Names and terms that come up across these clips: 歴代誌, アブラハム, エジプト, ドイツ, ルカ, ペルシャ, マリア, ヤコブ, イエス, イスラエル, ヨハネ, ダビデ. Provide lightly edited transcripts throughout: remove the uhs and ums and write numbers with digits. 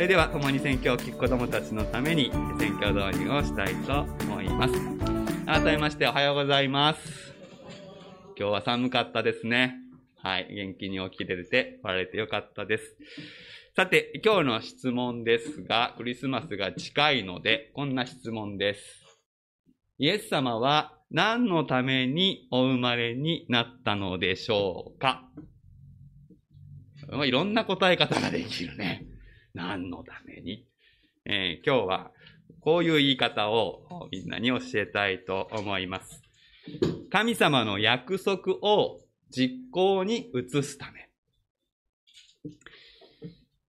それでは共に宣教を聞く子どもたちのために宣教導入をしたいと思います。改めましておはようございます。今日は寒かったですね。はい、元気に起きれて来られてよかったです。さて、今日の質問ですが、クリスマスが近いのでこんな質問です。イエス様は何のためにお生まれになったのでしょうか。いろんな答え方ができるね。何のために、今日はこういう言い方をみんなに教えたいと思います。神様の約束を実行に移すため。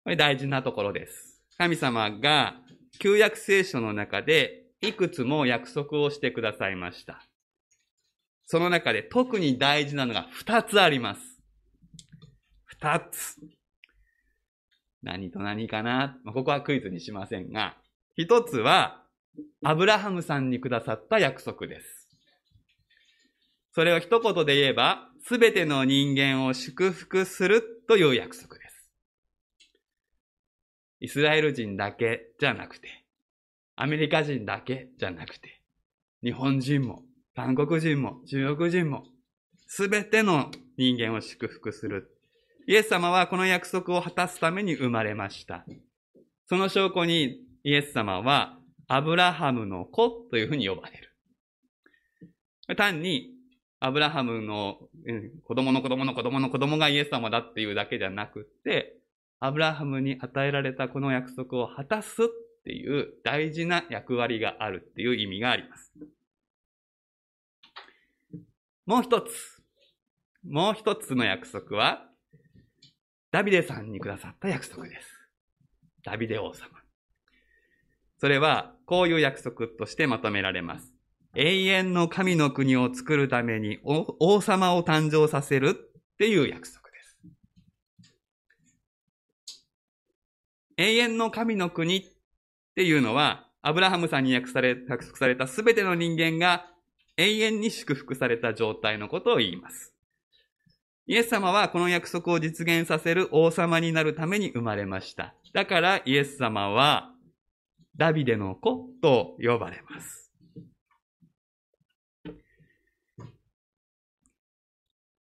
これ大事なところです。神様が旧約聖書の中でいくつも約束をしてくださいました。その中で特に大事なのが2つあります。2つ。何と何かな？ここはクイズにしませんが、1つはアブラハムさんにくださった約束です。それを一言で言えば、すべての人間を祝福するという約束です。イスラエル人だけじゃなくて、アメリカ人だけじゃなくて、日本人も、韓国人も、中国人も、すべての人間を祝福する。イエス様はこの約束を果たすために生まれました。その証拠にイエス様は、アブラハムの子というふうに呼ばれる。単に、アブラハムの子供の子供の子供の子供がイエス様だっていうだけじゃなくて、アブラハムに与えられたこの約束を果たすっていう大事な役割があるっていう意味があります。もう一つの約束は、ダビデさんにくださった約束です。ダビデ王様。それはこういう約束としてまとめられます。永遠の神の国を作るために王様を誕生させるっていう約束です。永遠の神の国っていうのは、アブラハムさんに約束されたすべての人間が永遠に祝福された状態のことを言います。イエス様はこの約束を実現させる王様になるために生まれました。だからイエス様はダビデの子と呼ばれます。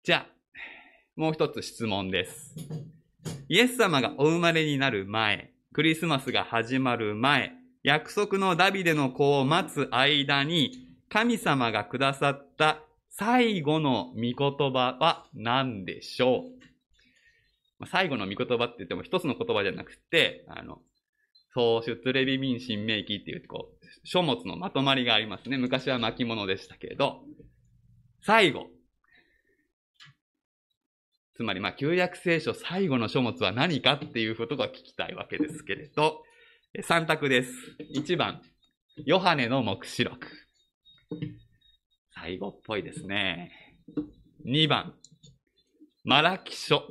じゃあ、もう一つ質問です。イエス様がお生まれになる前、クリスマスが始まる前、約束のダビデの子を待つ間に、神様がくださった最後の御言葉は何でしょう？最後の御言葉って言っても一つの言葉じゃなくて、創出レビ民申命記っていう、書物のまとまりがありますね。昔は巻物でしたけれど、最後。つまり、旧約聖書最後の書物は何かっていうことが聞きたいわけですけれど、3択です。1番、ヨハネの黙示録。最後っぽいですね。2番、マラキ書。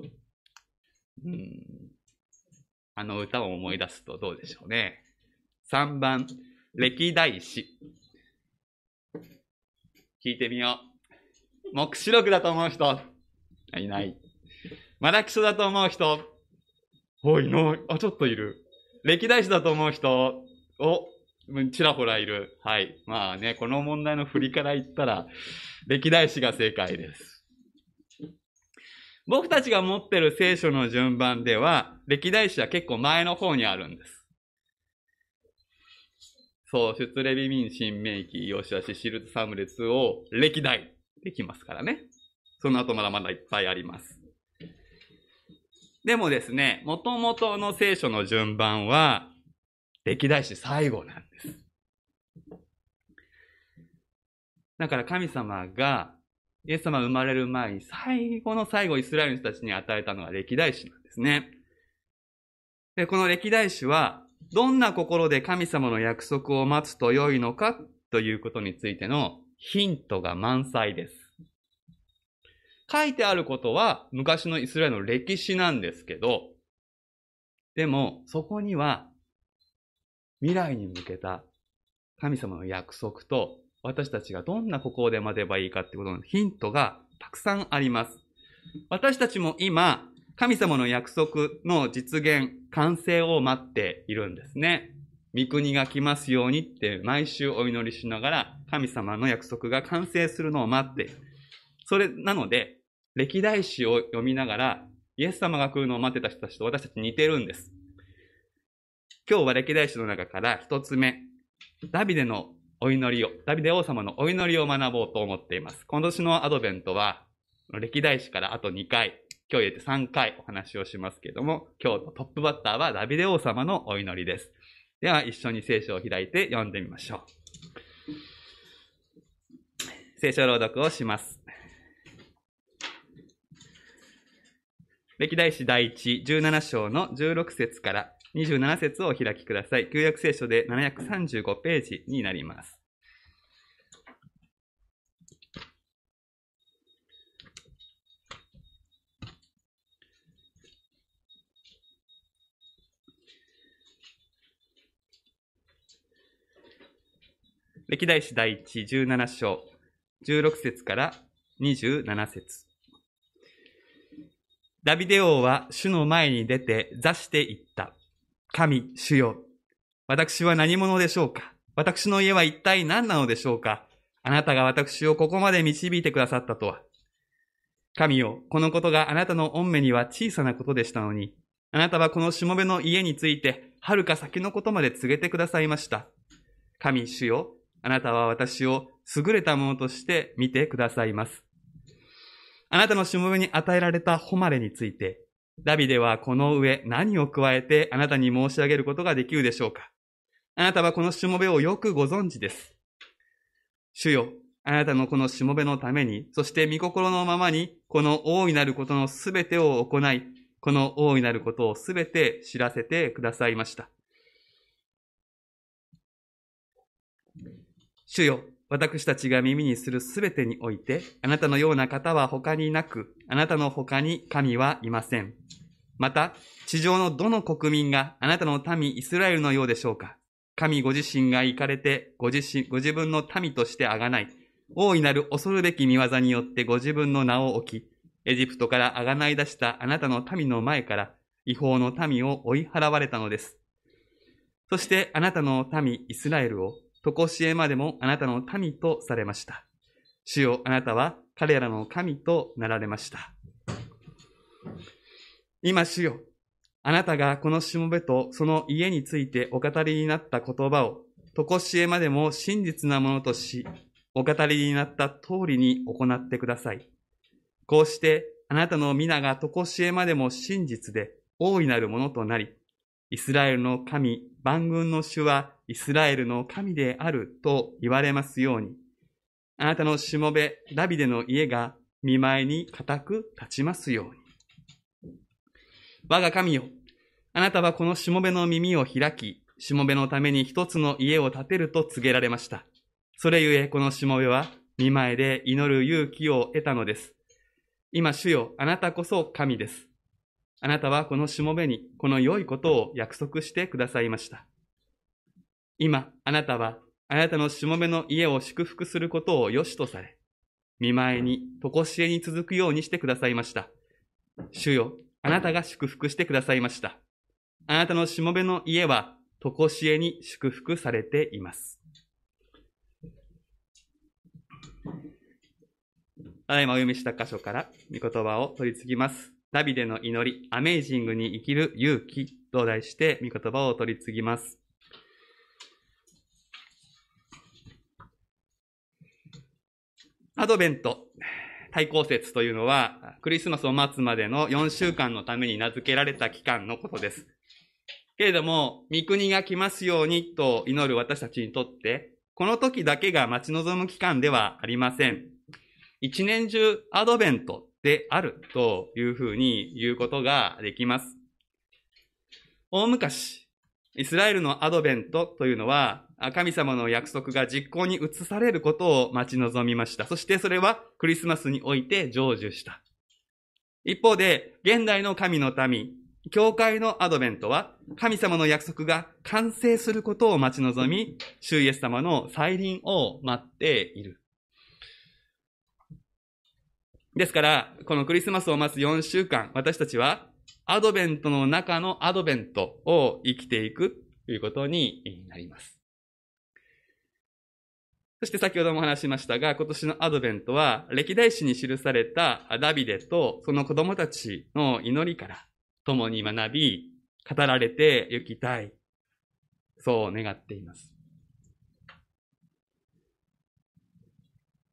あの歌を思い出すとどうでしょうね。3番、歴代史。聞いてみよう。黙示録だと思う人。いない。マラキ書だと思う人。いない。ちょっといる。歴代史だと思う人。ちらほらいる。はい。この問題の振りから言ったら、歴代史が正解です。僕たちが持ってる聖書の順番では、歴代史は結構前の方にあるんです。創出レビ民申命記ヨシュア士シルトサムレツを歴代できますからね。その後まだまだいっぱいあります。でもですね、元々の聖書の順番は、歴代史最後なんです。だから神様が、イエス様が生まれる前に最後の最後イスラエル人たちに与えたのは歴代史なんですね。で、この歴代史は、どんな心で神様の約束を待つと良いのかということについてのヒントが満載です。書いてあることは昔のイスラエルの歴史なんですけど、でもそこには未来に向けた神様の約束と私たちがどんな心で待てばいいかってことのヒントがたくさんあります。私たちも今神様の約束の実現、完成を待っているんですね。御国が来ますようにって毎週お祈りしながら神様の約束が完成するのを待っている。それなので、歴代史を読みながらイエス様が来るのを待ってた人たちと私たち似てるんです。今日は歴代史の中から一つ目、ダビデ王様のお祈りを学ぼうと思っています。今年のアドベントは歴代史からあと2回、今日入れて3回お話をしますけれども、今日のトップバッターはダビデ王様のお祈りです。では一緒に聖書を開いて読んでみましょう。聖書朗読をします。歴代史第1、17章の16節から27節をお開きください。旧約聖書で735ページになります。歴代史第1、17章、16節から27節。ダビデ王は主の前に出て座していった。神、主よ。私は何者でしょうか。私の家は一体何なのでしょうか。あなたが私をここまで導いてくださったとは。神よ、このことがあなたの御目には小さなことでしたのに、あなたはこのしもべの家について、はるか先のことまで告げてくださいました。神、主よ。あなたは私を優れたものとして見てくださいます。あなたのしもべに与えられた誉れについて、ダビデはこの上何を加えてあなたに申し上げることができるでしょうか。あなたはこのしもべをよくご存知です。主よ、あなたのこのしもべのために、そして御心のままに、この大いなることのすべてを行い、この大いなることをすべて知らせてくださいました。主よ、私たちが耳にするすべてにおいて、あなたのような方は他になく、あなたの他に神はいません。また、地上のどの国民があなたの民イスラエルのようでしょうか。神ご自身が怒れて、ご自分の民として贖い、大いなる恐るべき御業によってご自分の名を置き、エジプトから贖い出したあなたの民の前から、違法の民を追い払われたのです。そしてあなたの民イスラエルを、とこしえまでもあなたの民とされました。主よ、あなたは彼らの神となられました。今主よ、あなたがこのしもべとその家についてお語りになった言葉を、とこしえまでも真実なものとし、お語りになった通りに行ってください。こうしてあなたの皆がとこしえまでも真実で大いなるものとなり、イスラエルの神、万軍の主は、イスラエルの神であると言われますように、あなたのしもべダビデの家が見舞いに固く立ちますように。我が神よ、あなたはこのしもべの耳を開き、しもべのために一つの家を建てると告げられました。それゆえこのしもべは見舞いで祈る勇気を得たのです。今主よ、あなたこそ神です。あなたはこのしもべにこの良いことを約束してくださいました。今、あなたは、あなたのしもべの家を祝福することを良しとされ、見舞いに、とこしえに続くようにしてくださいました。主よ、あなたが祝福してくださいました。あなたのしもべの家は、とこしえに祝福されています。ただいまお読みした箇所から、御言葉を取り次ぎます。ダビデの祈り、アメイジングに生きる勇気と題して、御言葉を取り次ぎます。アドベント、対抗節というのは、クリスマスを待つまでの4週間のために名付けられた期間のことです。けれども、御国が来ますようにと祈る私たちにとって、この時だけが待ち望む期間ではありません。一年中アドベントであるというふうに言うことができます。大昔、イスラエルのアドベントというのは、神様の約束が実行に移されることを待ち望みました。そしてそれはクリスマスにおいて成就した。一方で、現代の神の民、教会のアドベントは、神様の約束が完成することを待ち望み、主イエス様の再臨を待っている。ですから、このクリスマスを待つ4週間、私たちはアドベントの中のアドベントを生きていくということになります。そして先ほども話しましたが、今年のアドベントは歴代史に記されたダビデとその子供たちの祈りから共に学び、語られて行きたい。そう願っています。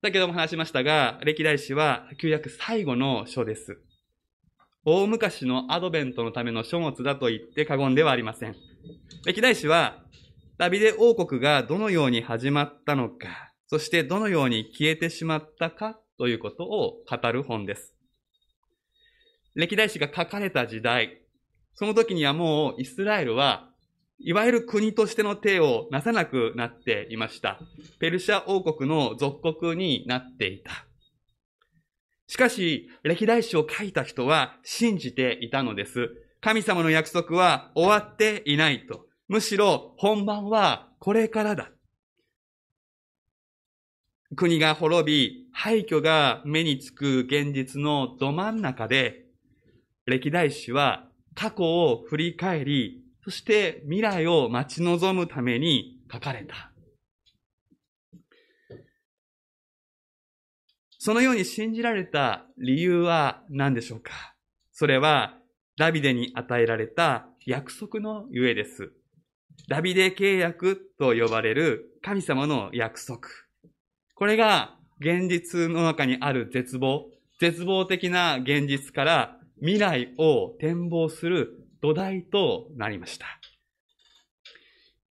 先ほども話しましたが、歴代史は旧約最後の書です。大昔のアドベントのための書物だと言って過言ではありません。歴代史は、ダビデ王国がどのように始まったのか、そしてどのように消えてしまったかということを語る本です。歴代史が書かれた時代、その時にはもうイスラエルはいわゆる国としての手をなさなくなっていました。ペルシャ王国の属国になっていた。しかし、歴代史を書いた人は信じていたのです。神様の約束は終わっていないと。むしろ本番はこれからだ。国が滅び、廃墟が目につく現実のど真ん中で、歴代史は過去を振り返り、そして未来を待ち望むために書かれた。そのように信じられた理由は何でしょうか。それはダビデに与えられた約束のゆえです。ダビデ契約と呼ばれる神様の約束。これが現実の中にある絶望的な現実から未来を展望する土台となりました。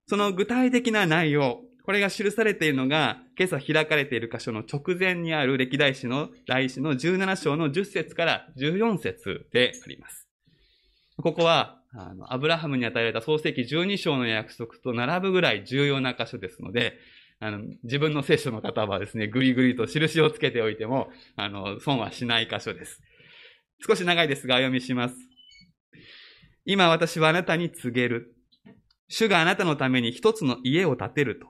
その具体的な内容、これが記されているのが、今朝開かれている箇所の直前にある歴代史の来史の17章の10節から14節であります。ここは、アブラハムに与えられた創世記12章の約束と並ぶぐらい重要な箇所ですので、自分の聖書の方はですね、ぐりぐりと印をつけておいても、損はしない箇所です。少し長いですが、お読みします。今私はあなたに告げる。主があなたのために一つの家を建てると。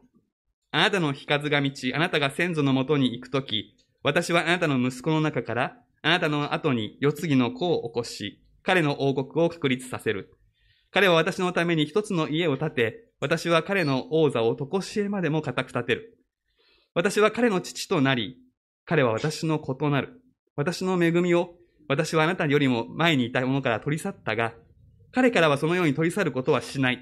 あなたの日数が満ち、あなたが先祖のもとに行くとき、私はあなたの息子の中から、あなたの後に世継ぎの子を起こし、彼の王国を確立させる。彼は私のために一つの家を建て、私は彼の王座を常しえまでも固く建てる。私は彼の父となり、彼は私の子となる。私の恵みを、私はあなたよりも前にいたものから取り去ったが、彼からはそのように取り去ることはしない。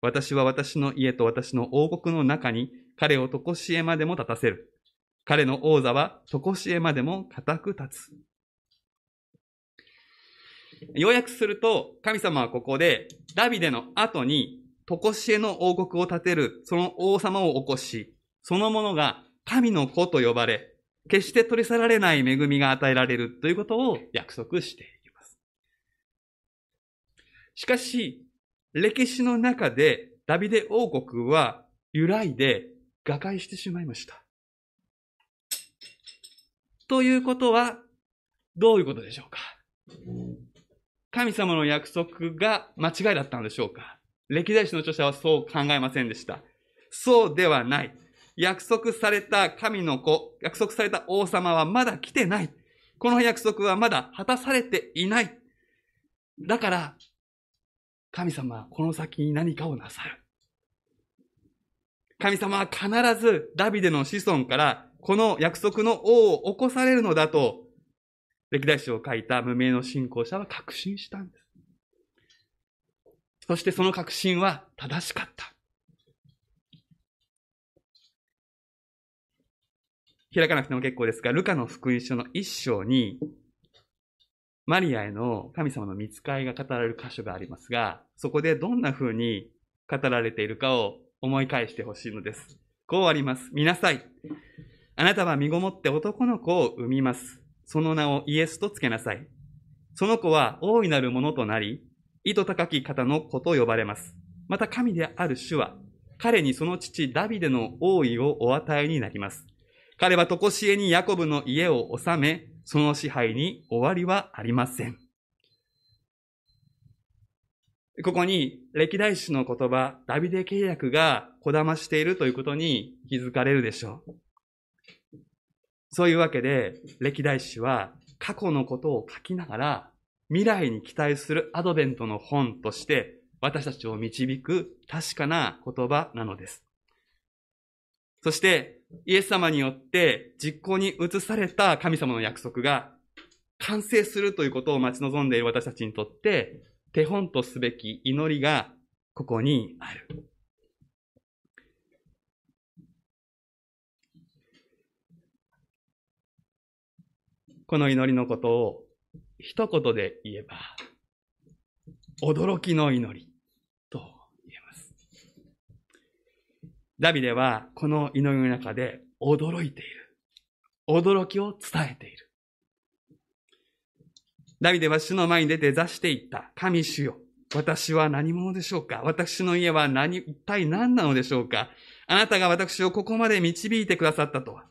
私は私の家と私の王国の中に彼を常しえまでも立たせる。彼の王座は常しえまでも固く立つ。要約すると、神様はここでダビデの後に常しえの王国を建てる、その王様を起こし、そのものが神の子と呼ばれ、決して取り去られない恵みが与えられるということを約束しています。しかし、歴史の中でダビデ王国は揺らいで瓦解してしまいました。ということは、どういうことでしょうか。神様の約束が間違いだったのでしょうか。歴代史の著者はそう考えませんでした。そうではない。約束された神の子、約束された王様はまだ来てない。この約束はまだ果たされていない。だから、神様はこの先に何かをなさる。神様は必ずダビデの子孫からこの約束の王を起こされるのだと、歴代史を書いた無名の信仰者は確信したんです。そしてその確信は正しかった。開かなくても結構ですが、ルカの福音書の一章に、マリアへの神様の御使いが語られる箇所がありますが、そこでどんな風に語られているかを思い返してほしいのです。こうあります。見なさい。あなたは身ごもって男の子を産みます。その名をイエスとつけなさい。その子は大いなるものとなり、意図高き方の子と呼ばれます。また神である主は、彼にその父ダビデの王位をお与えになります。彼は常しえにヤコブの家を治め、その支配に終わりはありません。ここに歴代史の言葉、ダビデ契約がこだましているということに気づかれるでしょう。そういうわけで、歴代史は過去のことを書きながら未来に期待するアドベントの本として私たちを導く確かな言葉なのです。そしてイエス様によって実行に移された神様の約束が完成するということを待ち望んでいる私たちにとって手本とすべき祈りがここにある。この祈りのことを一言で言えば、驚きの祈りと言えます。ダビデはこの祈りの中で驚いている。驚きを伝えている。ダビデは主の前に出て座していった。神主よ、私は何者でしょうか？私の家は一体何なのでしょうか？あなたが私をここまで導いてくださったとは。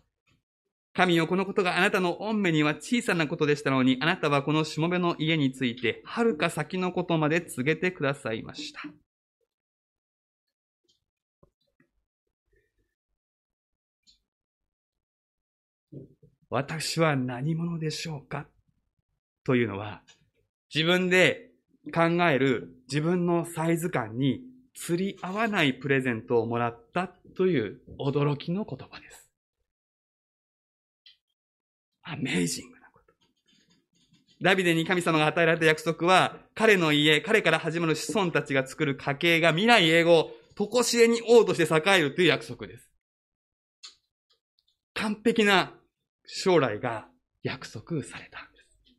神よ、このことがあなたの恩目には小さなことでしたのに、あなたはこのしもべの家について、はるか先のことまで告げてくださいました。私は何者でしょうか？というのは、自分で考える自分のサイズ感に釣り合わないプレゼントをもらったという驚きの言葉です。アメイジングなこと。ダビデに神様が与えられた約束は、彼の家、彼から始まる子孫たちが作る家系が未来永劫、とこしえに王として栄えるという約束です。完璧な将来が約束されたんで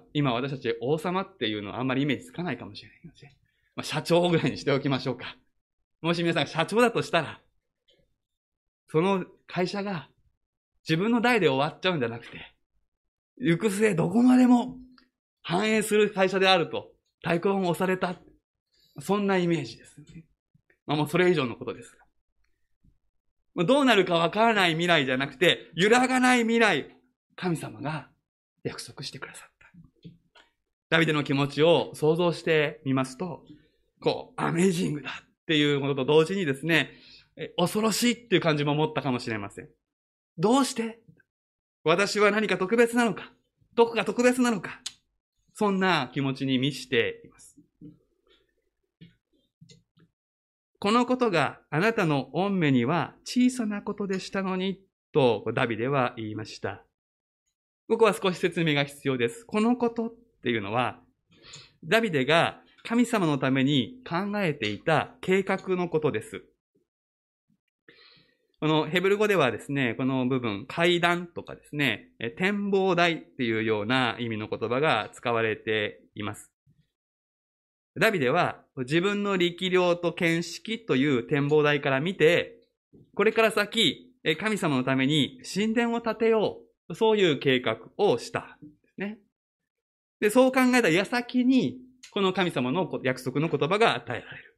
す。今私たち王様っていうのはあんまりイメージつかないかもしれないので、社長ぐらいにしておきましょうか。もし皆さんが社長だとしたら、その会社が自分の代で終わっちゃうんじゃなくて、行く末どこまでも繁栄する会社であると太鼓判を押された、そんなイメージですよね。もうそれ以上のことですが、どうなるかわからない未来じゃなくて、揺らがない未来、神様が約束してくださった。ダビデの気持ちを想像してみますと、アメージングだっていうものと同時にですね、恐ろしいっていう感じも持ったかもしれません。どうして私は何か特別なのか、どこが特別なのか、そんな気持ちに満ちています。このことがあなたの御目には小さなことでしたのにとダビデは言いました。ここは少し説明が必要です。このことっていうのは、ダビデが神様のために考えていた計画のことです。このヘブル語ではですね、この部分、階段とかですね、展望台っていうような意味の言葉が使われています。ダビデは自分の力量と見識という展望台から見て、これから先、神様のために神殿を建てよう、そういう計画をしたんですね。で、そう考えた矢先に、この神様の約束の言葉が与えられる。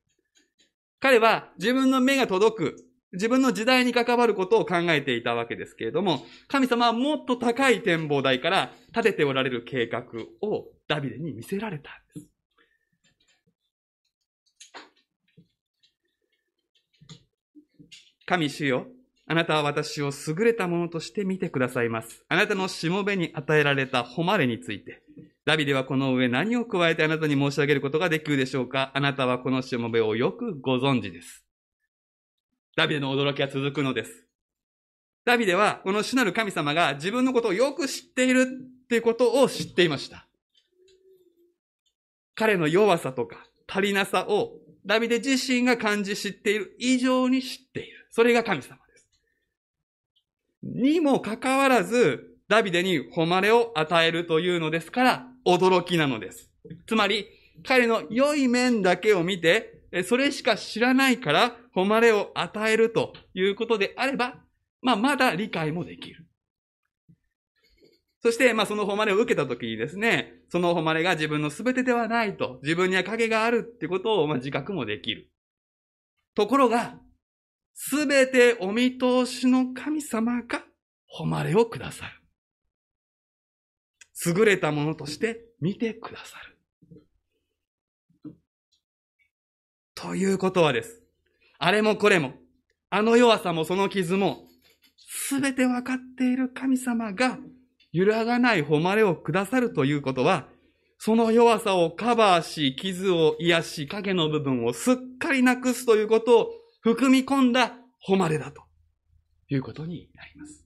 彼は自分の目が届く、自分の時代に関わることを考えていたわけですけれども、神様はもっと高い展望台から立てておられる計画をダビデに見せられたんです。神主よ、あなたは私を優れたものとして見てくださいます。あなたのしもべに与えられた誉れについて、ダビデはこの上何を加えてあなたに申し上げることができるでしょうか。あなたはこのしもべをよくご存知です。ダビデの驚きは続くのです。ダビデはこの主なる神様が自分のことをよく知っているっていうことを知っていました。彼の弱さとか足りなさをダビデ自身が感じ知っている以上に知っている。それが神様です。にもかかわらずダビデに誉れを与えるというのですから驚きなのです。つまり彼の良い面だけを見てそれしか知らないから誉れを与えるということであれば、まだ理解もできる。そして、その誉れを受けたときにですね、その誉れが自分の全てではないと、自分には影があるってことを、自覚もできる。ところが、全てお見通しの神様が誉れをくださる。優れたものとして見てくださる。ということはです。あれもこれも、あの弱さもその傷も、すべてわかっている神様が、揺らがない誉れをくださるということは、その弱さをカバーし、傷を癒し、影の部分をすっかりなくすということを含み込んだ誉れだということになります。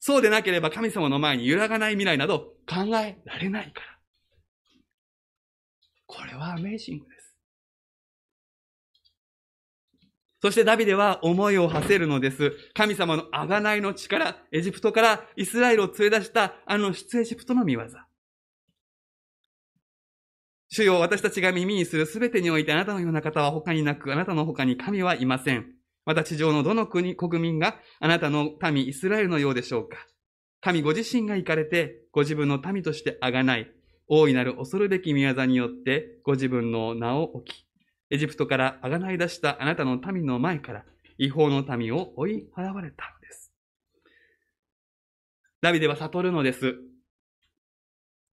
そうでなければ神様の前に揺らがない未来など考えられないから。これはアメージングです。そしてダビデは思いを馳せるのです。神様の贖いの地から、エジプトからイスラエルを連れ出したあの出エジプトの見業。主よ、私たちが耳にするすべてにおいてあなたのような方は他になく、あなたの他に神はいません。また地上のどの国、国民があなたの民イスラエルのようでしょうか。神ご自身が行かれて、ご自分の民として贖い、大いなる恐るべき御業によってご自分の名を置き、エジプトから贖い出したあなたの民の前から違法の民を追い払われたのです。ダビデは悟るのです。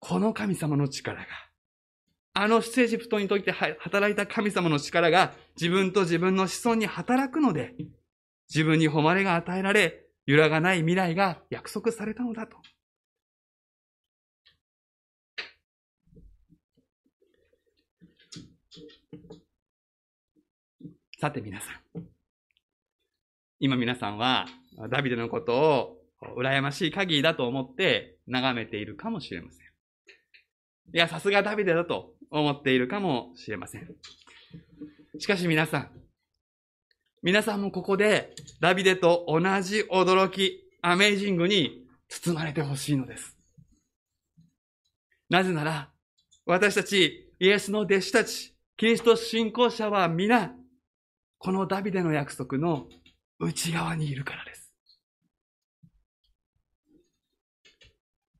この神様の力が、あの出エジプトにとって働いた神様の力が自分と自分の子孫に働くので、自分に誉れが与えられ、揺らがない未来が約束されたのだと。さて皆さん、今皆さんはダビデのことを羨ましい限りだと思って眺めているかもしれません。いや、さすがダビデだと思っているかもしれません。しかし皆さんもここでダビデと同じ驚き、アメージングに包まれてほしいのです。なぜなら、私たちイエスの弟子たち、キリスト信仰者は皆、このダビデの約束の内側にいるからです。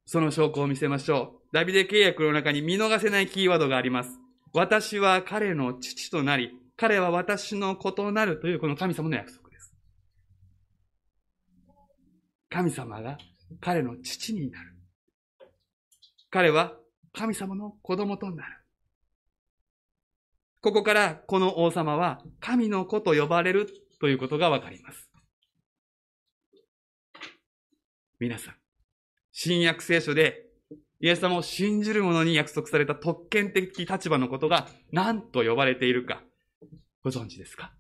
その証拠を見せましょう。ダビデ契約の中に見逃せないキーワードがあります。私は彼の父となり、彼は私の子となるというこの神様の約束です。神様が彼の父になる。彼は神様の子供となる。ここからこの王様は神の子と呼ばれるということがわかります。皆さん、新約聖書でイエス様を信じる者に約束された特権的立場のことが何と呼ばれているかご存知ですか？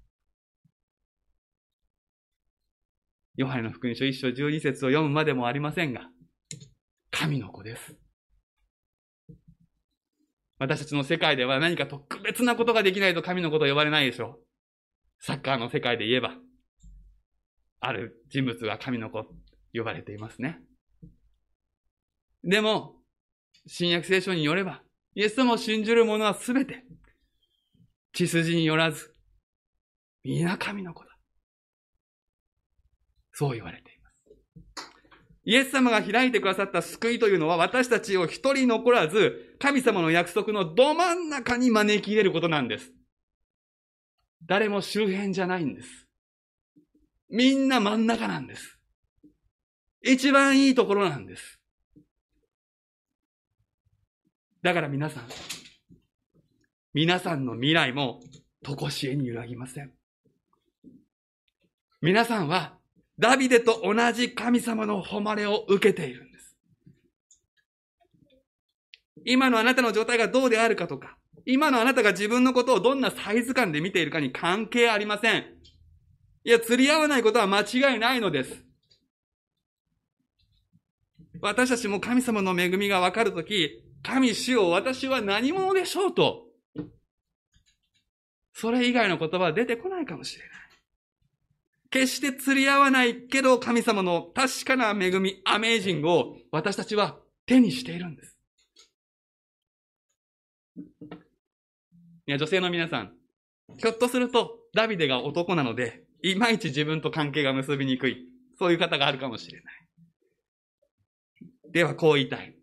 ヨハネの福音書1章12節を読むまでもありませんが、神の子です。私たちの世界では何か特別なことができないと神の子と呼ばれないでしょう。サッカーの世界で言えば、ある人物が神の子と呼ばれていますね。でも、新約聖書によれば、イエス様を信じる者はすべて、血筋によらず、皆神の子だ。そう言われています。イエス様が開いてくださった救いというのは、私たちを一人残らず、神様の約束のど真ん中に招き入れることなんです。誰も周辺じゃないんです。みんな真ん中なんです。一番いいところなんです。だから皆さんの未来も常しえに揺らぎません。皆さんはダビデと同じ神様の誉れを受けている。今のあなたの状態がどうであるかとか、今のあなたが自分のことをどんなサイズ感で見ているかに関係ありません。いや、釣り合わないことは間違いないのです。私たちも神様の恵みがわかるとき、神主よ、私は何者でしょうと。それ以外の言葉は出てこないかもしれない。決して釣り合わないけど、神様の確かな恵み、アメージングを私たちは手にしているんです。いや、女性の皆さん、ひょっとするとダビデが男なのでいまいち自分と関係が結びにくい、そういう方があるかもしれない。ではこう言いたい。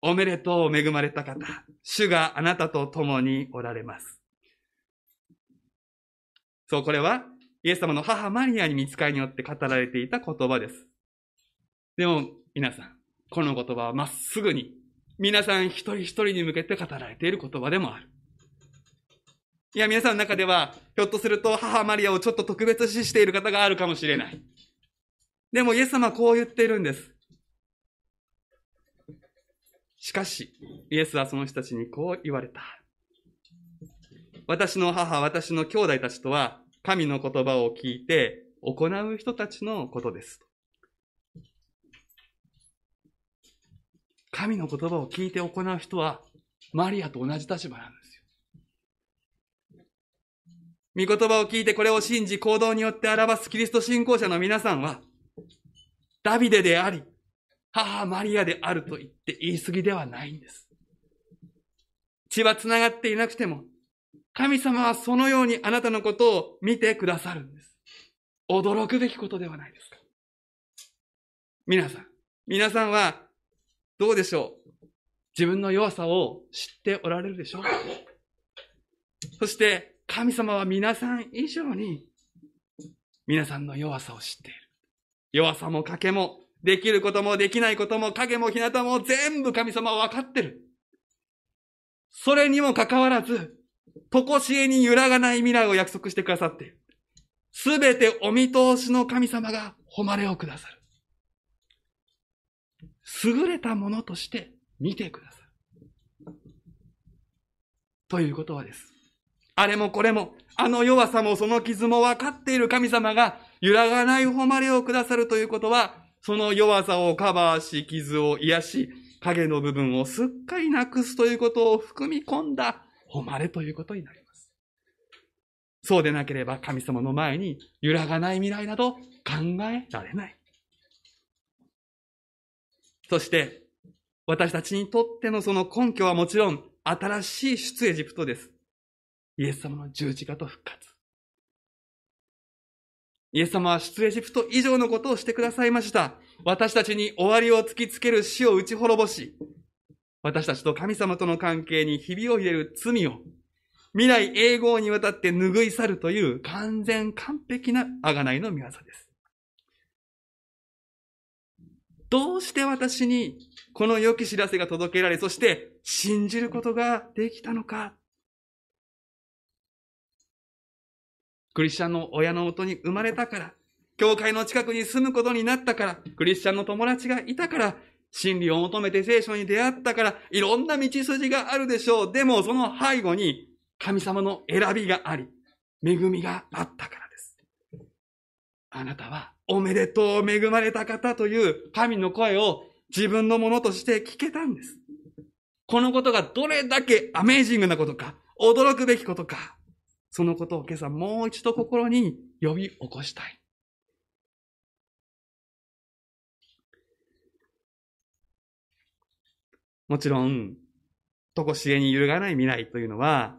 おめでとう、恵まれた方、主があなたと共におられます。そう、これはイエス様の母マリアに御使いによって語られていた言葉です。でも皆さん、この言葉はまっすぐに皆さん一人一人に向けて語られている言葉でもある。いや、皆さんの中ではひょっとすると母マリアをちょっと特別視している方があるかもしれない。でもイエス様はこう言っているんです。しかし、イエスはその人たちにこう言われた。私の母、私の兄弟たちとは、神の言葉を聞いて行う人たちのことです。神の言葉を聞いて行う人は、マリアと同じ立場なんですよ。御言葉を聞いてこれを信じ、行動によって表すキリスト信仰者の皆さんは、ダビデであり、母マリアであると言って言い過ぎではないんです。血はつながっていなくても、神様はそのようにあなたのことを見てくださるんです。驚くべきことではないですか。皆さんはどうでしょう。自分の弱さを知っておられるでしょう。そして神様は皆さん以上に皆さんの弱さを知っている。弱さも賭けもできることもできないことも影も日向も全部神様は分かってる。それにもかかわらず、常しえに揺らがない未来を約束してくださっている。すべてお見通しの神様が誉れをくださる。優れたものとして見てくださる。ということはです。あれもこれも、あの弱さもその傷も分かっている神様が揺らがない誉れをくださるということは、その弱さをカバーし、傷を癒し、影の部分をすっかりなくすということを含み込んだ誉れということになります。そうでなければ神様の前に揺らがない未来など考えられない。そして私たちにとってのその根拠はもちろん新しい出エジプトです。イエス様の十字架と復活。イエス様は出エジプト以上のことをしてくださいました。私たちに終わりを突きつける死を打ち滅ぼし、私たちと神様との関係にひびを入れる罪を、未来永劫にわたって拭い去るという完全完璧な贖いの御業です。どうして私にこの良き知らせが届けられ、そして信じることができたのか。クリスチャンの親の元に生まれたから、教会の近くに住むことになったから、クリスチャンの友達がいたから、真理を求めて聖書に出会ったから、いろんな道筋があるでしょう。でもその背後に神様の選びがあり、恵みがあったからです。あなたはおめでとう、恵まれた方という神の声を自分のものとして聞けたんです。このことがどれだけアメージングなことか、驚くべきことか、そのことを今朝もう一度心に呼び起こしたい。もちろん、常しえに揺るがない未来というのは、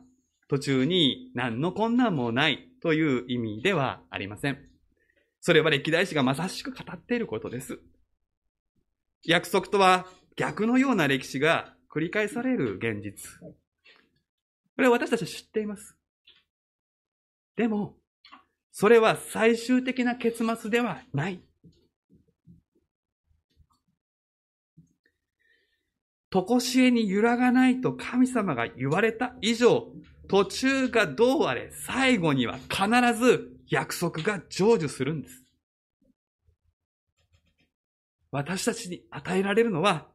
途中に何の困難もないという意味ではありません。それは歴代史がまさしく語っていることです。約束とは逆のような歴史が繰り返される現実。これは私たちは知っています。でも、それは最終的な結末ではない。常しえに揺らがないと神様が言われた以上、途中がどうあれ、最後には必ず約束が成就するんです。私たちに与えられるのは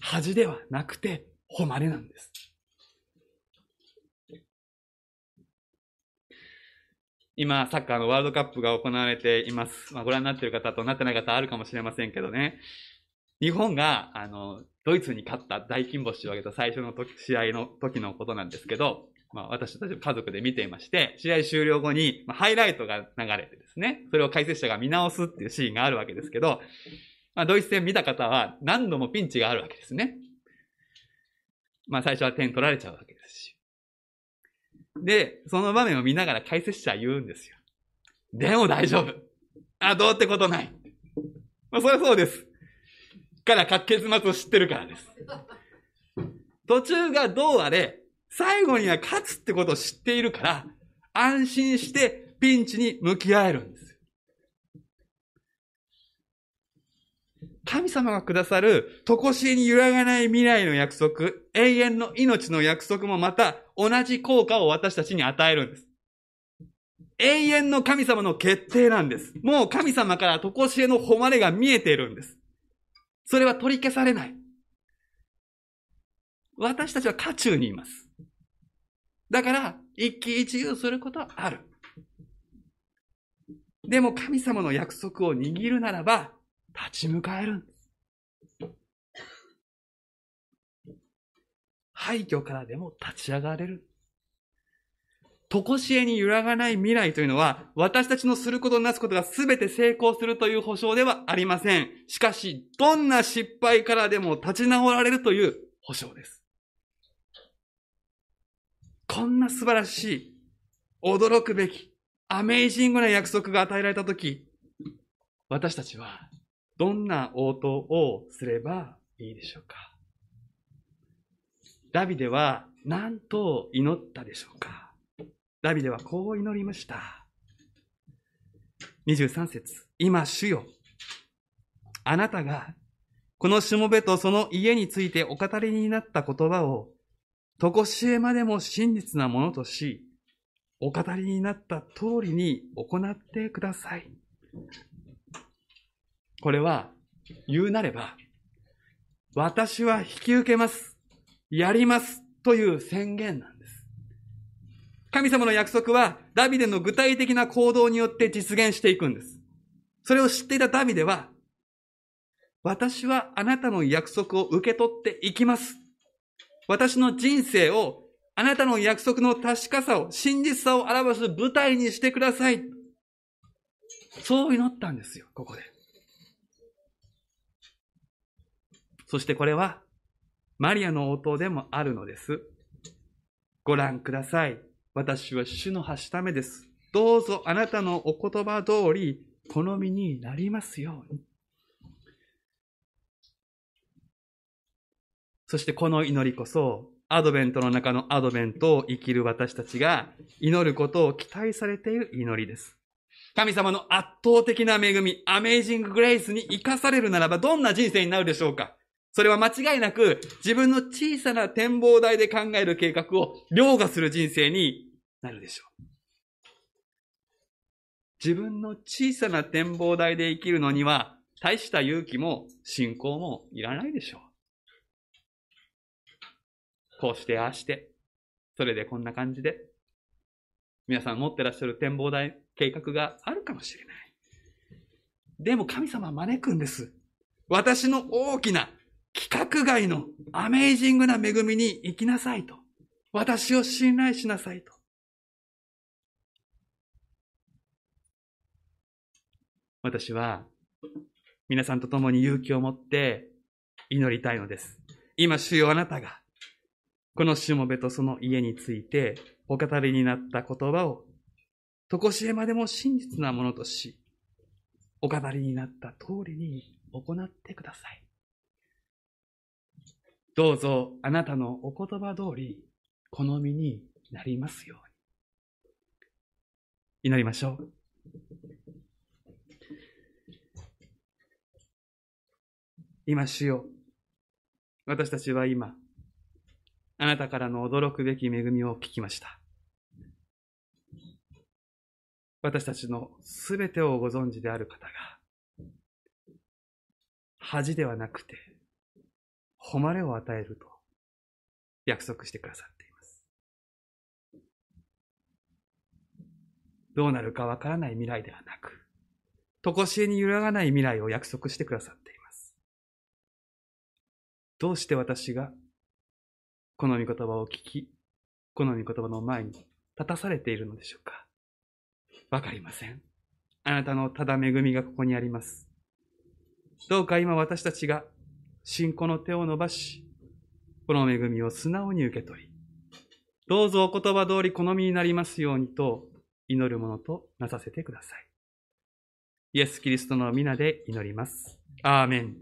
恥ではなくて誉れなんです。今、サッカーのワールドカップが行われています。まあ、ご覧になっている方となってない方あるかもしれませんけどね。日本が、ドイツに勝った大金星を挙げた最初の試合の時のことなんですけど、まあ私たち家族で見ていまして、試合終了後に、ハイライトが流れてですね、それを解説者が見直すっていうシーンがあるわけですけど、まあドイツ戦見た方は何度もピンチがあるわけですね。まあ最初は点取られちゃうわけですし。で、その場面を見ながら解説者は言うんですよ。でも大丈夫。どうってことない。まあそれはそうです。から結末を知ってるからです。途中がどうあれ、最後には勝つってことを知っているから、安心してピンチに向き合えるんです。神様がくださる、常しえに揺らがない未来の約束、永遠の命の約束もまた同じ効果を私たちに与えるんです。永遠の神様の決定なんです。もう神様から常しえの誉れが見えているんです。それは取り消されない。私たちは渦中にいます。だから、一喜一憂することはある。でも神様の約束を握るならば、立ち向かえるんです。廃墟からでも立ち上がれる。常しえに揺らがない未来というのは、私たちのすることなすことが全て成功するという保証ではありません。しかし、どんな失敗からでも立ち直られるという保証です。こんな素晴らしい、驚くべき、アメイジングな約束が与えられたとき、私たちはどんな応答をすればいいでしょうか。ダビデは何と祈ったでしょうか。ダビデはこう祈りました。23節、今主よ、あなたがこのしもべとその家についてお語りになった言葉をとこしえまでも真実なものとし、お語りになった通りに行ってください。これは言うなれば、私は引き受けます、やりますという宣言なんです。神様の約束はダビデの具体的な行動によって実現していくんです。それを知っていたダビデは、私はあなたの約束を受け取っていきます。私の人生をあなたの約束の確かさを、真実さを表す舞台にしてください。そう祈ったんですよ、ここで。そしてこれは、マリアの応答でもあるのです。ご覧ください。私は主のはしためです。どうぞあなたのお言葉通り、好みになりますように。そしてこの祈りこそ、アドベントの中のアドベントを生きる私たちが祈ることを期待されている祈りです。神様の圧倒的な恵み、アメイジンググレイスに生かされるならばどんな人生になるでしょうか。それは間違いなく自分の小さな展望台で考える計画を凌駕する人生になるでしょう。自分の小さな展望台で生きるのには大した勇気も信仰もいらないでしょう。こうしてああして、それでこんな感じで、皆さん持ってらっしゃる展望台、計画があるかもしれない。でも神様は招くんです。私の大きな規格外のアメイジングな恵みに行きなさいと。私を信頼しなさいと。私は皆さんと共に勇気を持って祈りたいのです。今主よあなたがこのしもべとその家についてお語りになった言葉をとこしえまでも真実なものとし、お語りになった通りに行ってください。どうぞあなたのお言葉通り好みになりますように。祈りましょう。今主よ、私たちは今あなたからの驚くべき恵みを聞きました。私たちのすべてをご存知である方が、恥ではなくて、誉れを与えると約束してくださっています。どうなるかわからない未来ではなく、常しえに揺らがない未来を約束してくださっています。どうして私が、この御言葉を聞き、この御言葉の前に立たされているのでしょうか。わかりません。あなたのただ恵みがここにあります。どうか今私たちが信仰の手を伸ばし、この恵みを素直に受け取り、どうぞお言葉通り好みになりますようにと祈るものとなさせてください。イエス・キリストの御名で祈ります。アーメン。